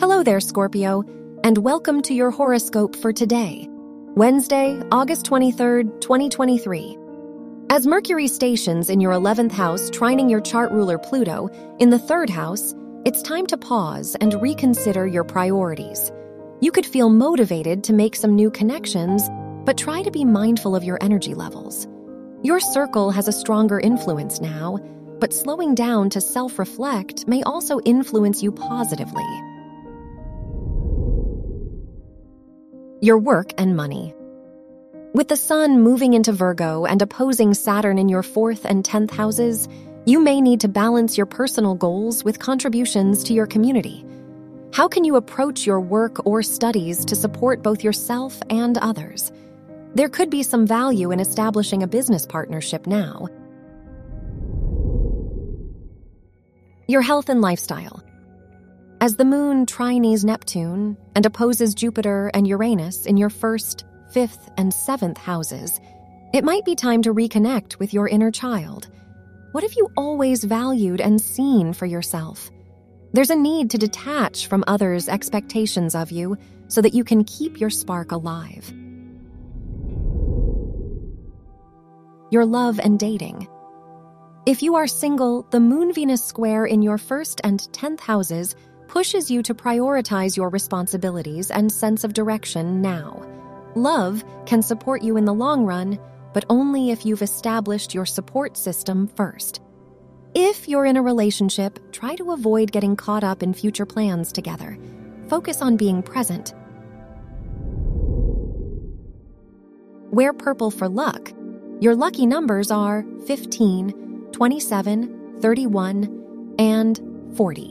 Hello there, Scorpio, and welcome to your horoscope for today, Wednesday, August 23rd, 2023. As Mercury stations in your 11th house trining your chart ruler Pluto in the 3rd house, it's time to pause and reconsider your priorities. You could feel motivated to make some new connections, but try to be mindful of your energy levels. Your circle has a stronger influence now, but slowing down to self-reflect may also influence you positively. Your work and money. With the Sun moving into Virgo and opposing Saturn in your 4th and 10th houses, you may need to balance your personal goals with contributions to your community. How can you approach your work or studies to support both yourself and others? There could be some value in establishing a business partnership now. Your health and lifestyle. As the moon trines Neptune and opposes Jupiter and Uranus in your 1st, 5th, and 7th houses, it might be time to reconnect with your inner child. What have you always valued and seen for yourself? There's a need to detach from others' expectations of you so that you can keep your spark alive. Your love and dating. If you are single, the Moon-Venus square in your 1st and 10th houses pushes you to prioritize your responsibilities and sense of direction now. Love can support you in the long run, but only if you've established your support system first. If you're in a relationship, try to avoid getting caught up in future plans together. Focus on being present. Wear purple for luck. Your lucky numbers are 15, 27, 31, and 40.